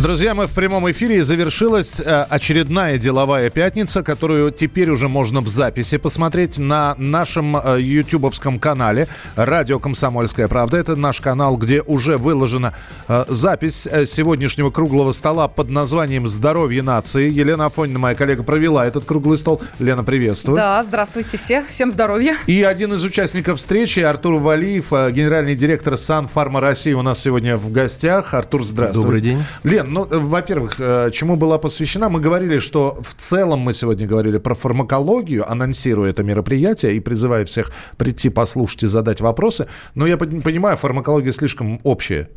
Друзья, мы в прямом эфире. Завершилась очередная деловая пятница, которую теперь уже можно в записи посмотреть на нашем ютубовском канале «Радио Комсомольская правда». Это наш канал, где уже выложена запись сегодняшнего круглого стола под названием «Здоровье нации». Елена Афонина, моя коллега, провела этот круглый стол. Лена, приветствую. Да, здравствуйте все. Всем здоровья. И один из участников встречи, Артур Валиев, генеральный директор «Санфарма России», у нас сегодня в гостях. Артур, здравствуйте. Добрый день. Ну, во-первых, чему была посвящена? Мы говорили, что в целом мы сегодня говорили про фармакологию, анонсируя это мероприятие и призывая всех прийти, послушать и задать вопросы. Но я понимаю, фармакология слишком общая.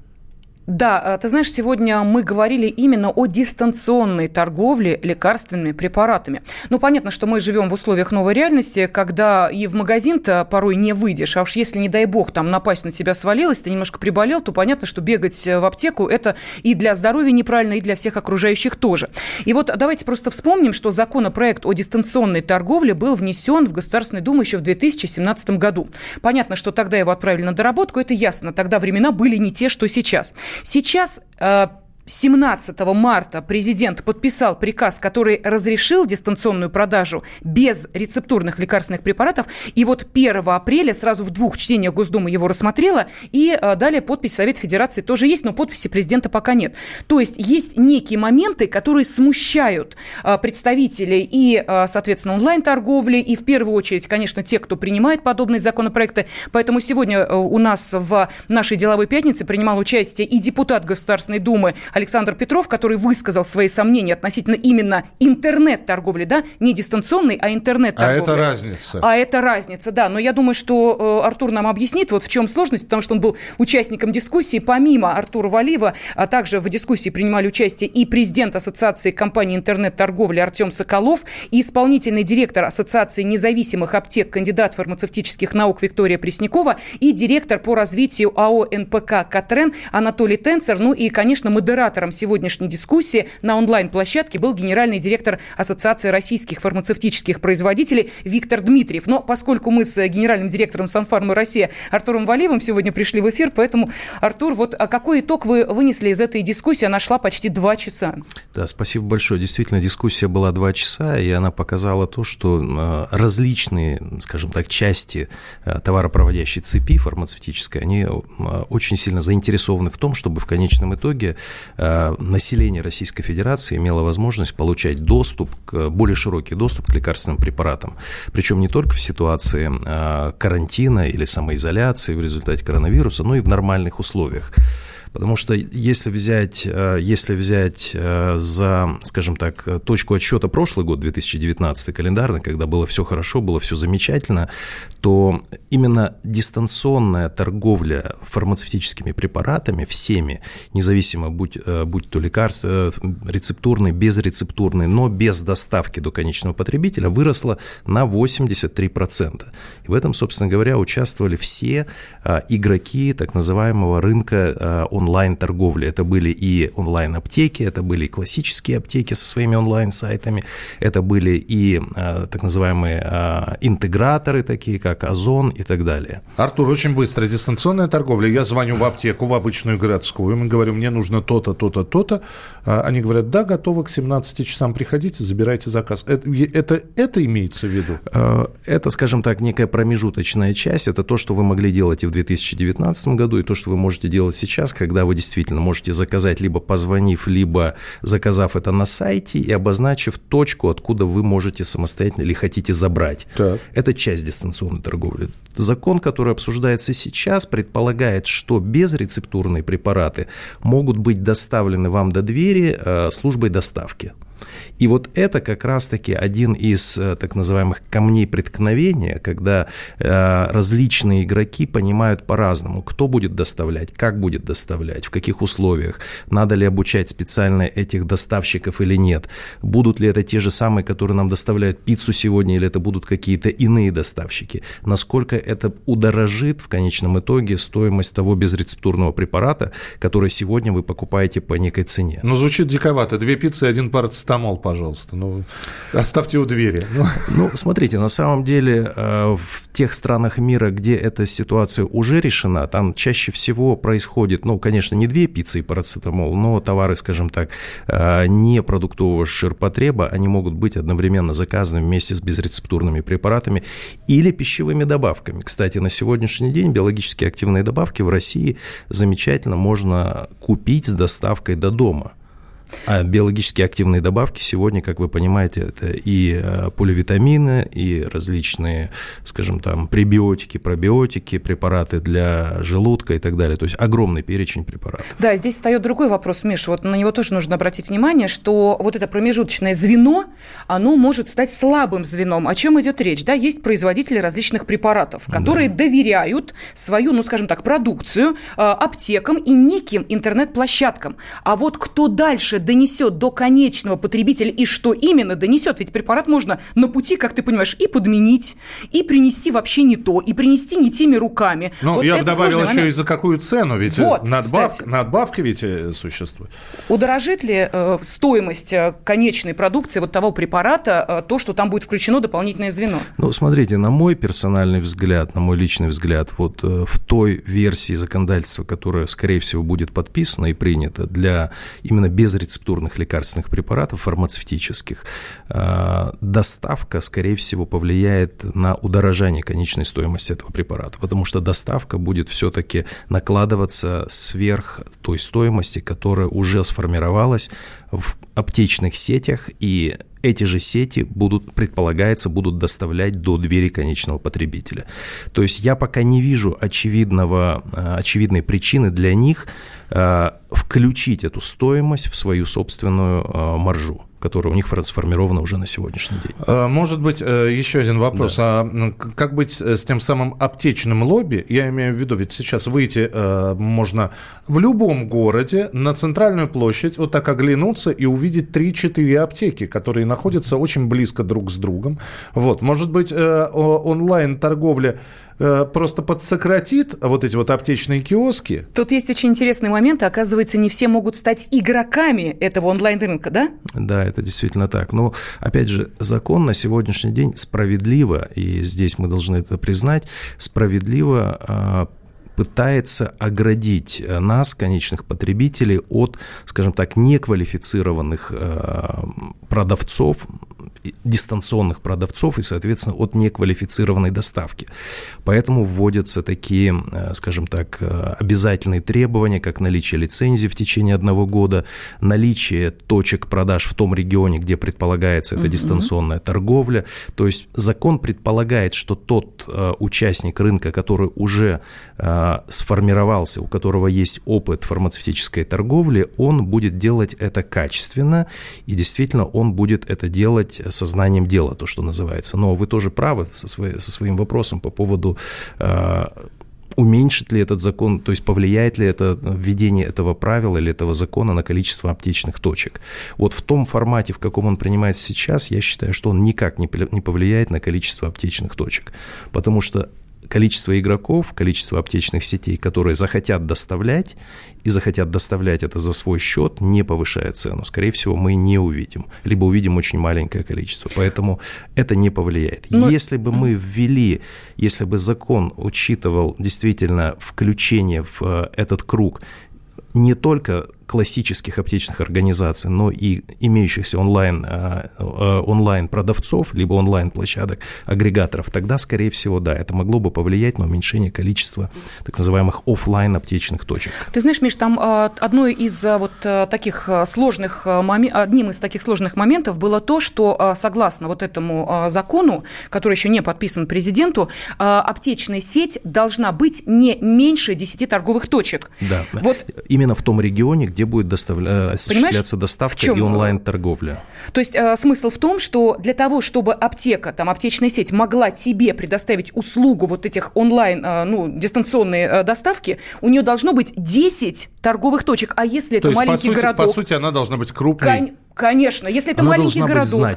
Да, ты знаешь, сегодня мы говорили именно о дистанционной торговле лекарственными препаратами. Ну, понятно, что мы живем в условиях новой реальности, когда и в магазин-то порой не выйдешь, а уж если, не дай бог, там напасть на тебя свалилась, ты немножко приболел, то понятно, что бегать в аптеку – это и для здоровья неправильно, и для всех окружающих тоже. И вот давайте просто вспомним, что законопроект о дистанционной торговле был внесен в Государственную Думу еще в 2017 году. Понятно, что тогда его отправили на доработку, это ясно, тогда времена были не те, что сейчас. Сейчас 17 марта президент подписал приказ, который разрешил дистанционную продажу без рецептурных лекарственных препаратов. И вот 1 апреля сразу в двух чтениях Госдума его рассмотрела. И далее подпись Совета Федерации тоже есть, но подписи президента пока нет. То есть есть некие моменты, которые смущают представителей и, соответственно, онлайн-торговли, и в первую очередь, конечно, те, кто принимает подобные законопроекты. Поэтому сегодня у нас в нашей деловой пятнице принимал участие и депутат Государственной Думы Александр Петров, который высказал свои сомнения относительно именно интернет-торговли, да, не дистанционной, а интернет-торговли. А это разница. А это разница, да. Но я думаю, что Артур нам объяснит, вот в чем сложность, потому что он был участником дискуссии. Помимо Артура Валиева, а также в дискуссии принимали участие и президент Ассоциации компаний интернет-торговли Артем Соколов, и исполнительный директор Ассоциации независимых аптек, кандидат фармацевтических наук Виктория Преснякова, и директор по развитию АО НПК «Катрен» Анатолий Тенцер. Ну и, конечно, модератором сегодняшней дискуссии на онлайн-площадке был генеральный директор Ассоциации российских фармацевтических производителей Виктор Дмитриев. Но поскольку мы с генеральным директором «Санфармы России» Артуром Валиевым сегодня пришли в эфир, поэтому, Артур, вот какой итог вы вынесли из этой дискуссии? Она шла почти 2 часа. Да, спасибо большое. Действительно, дискуссия была 2 часа, и она показала то, что различные, скажем так, части товаропроводящей цепи фармацевтической, они очень сильно заинтересованы в том, чтобы в конечном итоге население Российской Федерации имело возможность получать более широкий доступ к лекарственным препаратам. Причем не только в ситуации карантина или самоизоляции в результате коронавируса, но и в нормальных условиях. Потому что если взять за, скажем так, точку отсчета прошлый год, 2019 календарный, когда было все хорошо, было все замечательно, то именно дистанционная торговля фармацевтическими препаратами, всеми, независимо, будь то лекарство, рецептурный, безрецептурный, но без доставки до конечного потребителя, выросла на 83%. И в этом, собственно говоря, участвовали все игроки так называемого рынка онлайн-торговли. Это были и онлайн-аптеки, это были и классические аптеки со своими онлайн-сайтами, это были и так называемые интеграторы, такие как Озон и так далее. Артур, очень быстро. Дистанционная торговля. Я звоню в аптеку, в обычную городскую, и говорю, мне нужно то-то, то-то, то-то. Они говорят, да, готово, к 17 часам приходите, забирайте заказ. Это имеется в виду? Это, скажем так, некая промежуточная часть. Это то, что вы могли делать и в 2019 году, и то, что вы можете делать сейчас, когда вы действительно можете заказать, либо позвонив, либо заказав это на сайте и обозначив точку, откуда вы можете самостоятельно или хотите забрать. Так. Это часть дистанционной торговли. Закон, который обсуждается сейчас, предполагает, что безрецептурные препараты могут быть доставлены вам до двери службой доставки. И вот это как раз-таки один из так называемых камней преткновения, когда различные игроки понимают по-разному, кто будет доставлять, как будет доставлять, в каких условиях, надо ли обучать специально этих доставщиков или нет, будут ли это те же самые, которые нам доставляют пиццу сегодня, или это будут какие-то иные доставщики, насколько это удорожит в конечном итоге стоимость того безрецептурного препарата, который сегодня вы покупаете по некой цене. Ну, звучит диковато. 2 пиццы и 1 парт парацетамол, пожалуйста, ну, оставьте у двери. Ну, смотрите, на самом деле в тех странах мира, где эта ситуация уже решена, там чаще всего происходит, ну, конечно, не две пиццы и парацетамол, но товары, скажем так, не продуктового ширпотреба, они могут быть одновременно заказаны вместе с безрецептурными препаратами или пищевыми добавками. Кстати, на сегодняшний день биологически активные добавки в России замечательно можно купить с доставкой до дома. А биологически активные добавки сегодня, как вы понимаете, это и поливитамины, и различные, скажем там, пребиотики, пробиотики, препараты для желудка и так далее. То есть огромный перечень препаратов. Да, здесь встает другой вопрос, Миша. Вот на него тоже нужно обратить внимание, что вот это промежуточное звено, оно может стать слабым звеном. О чем идет речь? Да, есть производители различных препаратов, которые доверяют свою, ну, скажем так, продукцию аптекам и неким интернет-площадкам. А вот кто дальше донесет до конечного потребителя и что именно донесет. Ведь препарат можно на пути, как ты понимаешь, и подменить, и принести вообще не то, и принести не теми руками. Ну, вот я бы добавил еще и за какую цену, ведь вот, надбавка ведь существует. Удорожит ли стоимость конечной продукции вот того препарата, то, что там будет включено дополнительное звено? Ну, смотрите, на мой персональный взгляд, на мой личный взгляд, вот в той версии законодательства, которая, скорее всего, будет подписана и принята для именно безрецептурных лекарственных препаратов, фармацевтических, доставка, скорее всего, повлияет на удорожание конечной стоимости этого препарата, потому что доставка будет все-таки накладываться сверх той стоимости, которая уже сформировалась в аптечных сетях, и эти же сети будут, предполагается, будут доставлять до двери конечного потребителя. То есть я пока не вижу очевидной причины для них включить эту стоимость в свою собственную маржу, которая у них сформирована уже на сегодняшний день. Может быть, еще один вопрос. Да. А как быть с тем самым аптечным лобби? Я имею в виду, ведь сейчас выйти можно в любом городе на центральную площадь, вот так оглянуться и увидеть 3-4 аптеки, которые находятся очень близко друг с другом. Вот. Может быть, онлайн-торговля просто подсократит вот эти вот аптечные киоски? Тут есть очень интересный момент. Оказывается, не все могут стать игроками этого онлайн-рынка, да? Да, это действительно так. Но, опять же, закон на сегодняшний день справедливо, и здесь мы должны это признать, справедливо пытается оградить нас, конечных потребителей, от, скажем так, неквалифицированных продавцов, дистанционных продавцов и, соответственно, от неквалифицированной доставки. Поэтому вводятся такие, скажем так, обязательные требования, как наличие лицензии в течение 1 года, наличие точек продаж в том регионе, где предполагается эта дистанционная торговля. То есть закон предполагает, что тот участник рынка, который уже сформировался, у которого есть опыт фармацевтической торговли, он будет делать это качественно, и действительно он будет это делать сознанием дела, то, что называется. Но вы тоже правы со своим вопросом по поводу, уменьшит ли этот закон, то есть повлияет ли это введение этого правила или этого закона на количество аптечных точек. Вот в том формате, в каком он принимается сейчас, я считаю, что он никак не повлияет на количество аптечных точек, потому что количество игроков, количество аптечных сетей, которые захотят доставлять, и захотят доставлять это за свой счет, не повышая цену. Скорее всего, мы не увидим, либо увидим очень маленькое количество. Поэтому это не повлияет. Но... Если бы мы ввели, если бы закон учитывал действительно включение в этот круг не только классических аптечных организаций, но и имеющихся онлайн-продавцов, либо онлайн-площадок, агрегаторов, тогда, скорее всего, да, это могло бы повлиять на уменьшение количества так называемых офлайн-аптечных точек. Ты знаешь, Миш, там одним из таких сложных моментов было то, что согласно вот этому закону, который еще не подписан президенту, аптечная сеть должна быть не меньше 10 торговых точек. Да, вот. Именно в том регионе, где будет осуществляться доставка и онлайн-торговля. То есть смысл в том, что для того, чтобы аптека, там, аптечная сеть могла тебе предоставить услугу вот этих онлайн, дистанционной доставки, у нее должно быть 10 торговых точек. А если это маленький городок... По сути, она должна быть крупной. Конечно, если это маленький городок. Она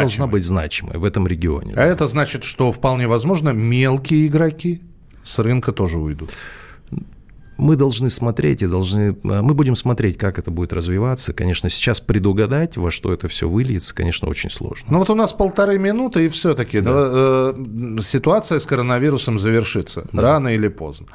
должна быть значимой в этом регионе. А это значит, что вполне возможно мелкие игроки с рынка тоже уйдут. мы должны смотреть и мы будем смотреть, как это будет развиваться. Конечно, сейчас предугадать, во что это все выльется, конечно, очень сложно. Ну вот у нас 1,5 минуты, и все-таки ситуация с коронавирусом завершится рано или поздно.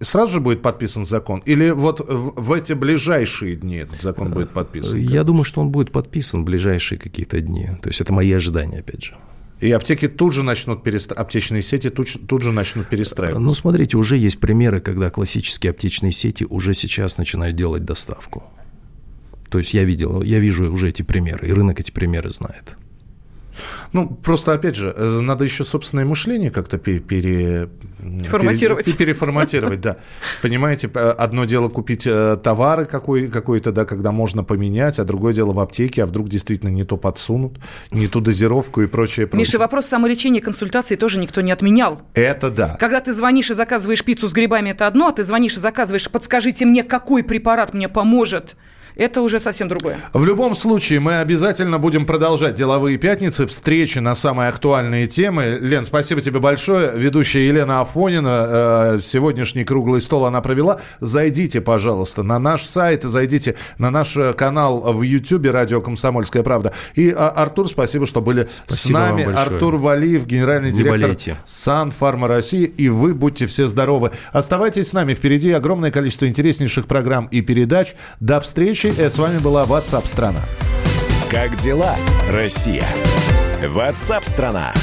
Сразу же будет подписан закон? Или вот в эти ближайшие дни этот закон будет подписан? Я думаю, что он будет подписан в ближайшие какие-то дни. То есть это мои ожидания, опять же. И аптеки тут же начнут аптечные сети тут же начнут перестраиваться. Ну, смотрите, уже есть примеры, когда классические аптечные сети уже сейчас начинают делать доставку. То есть я вижу уже эти примеры, и рынок эти примеры знает. Ну, просто, опять же, надо еще собственное мышление как-то переформатировать, да. Понимаете, одно дело купить товары какой-то, да, когда можно поменять, а другое дело в аптеке, а вдруг действительно не то подсунут, не ту дозировку и прочее. Миша, вопрос самолечения, консультации тоже никто не отменял. Это да. Когда ты звонишь и заказываешь пиццу с грибами, это одно, а ты звонишь и заказываешь, подскажите мне, какой препарат мне поможет. Это уже совсем другое. В любом случае, мы обязательно будем продолжать «Деловые пятницы», встречи на самые актуальные темы. Лен, спасибо тебе большое. Ведущая Елена Афонина сегодняшний круглый стол она провела. Зайдите, пожалуйста, на наш сайт, зайдите на наш канал в Ютьюбе «Радио Комсомольская правда». И, Артур, спасибо, что были с нами. Артур Валиев, генеральный директор «Санфарма России». И вы будьте все здоровы. Оставайтесь с нами. Впереди огромное количество интереснейших программ и передач. До встречи. С вами была WhatsApp страна. Как дела, Россия? WhatsApp страна.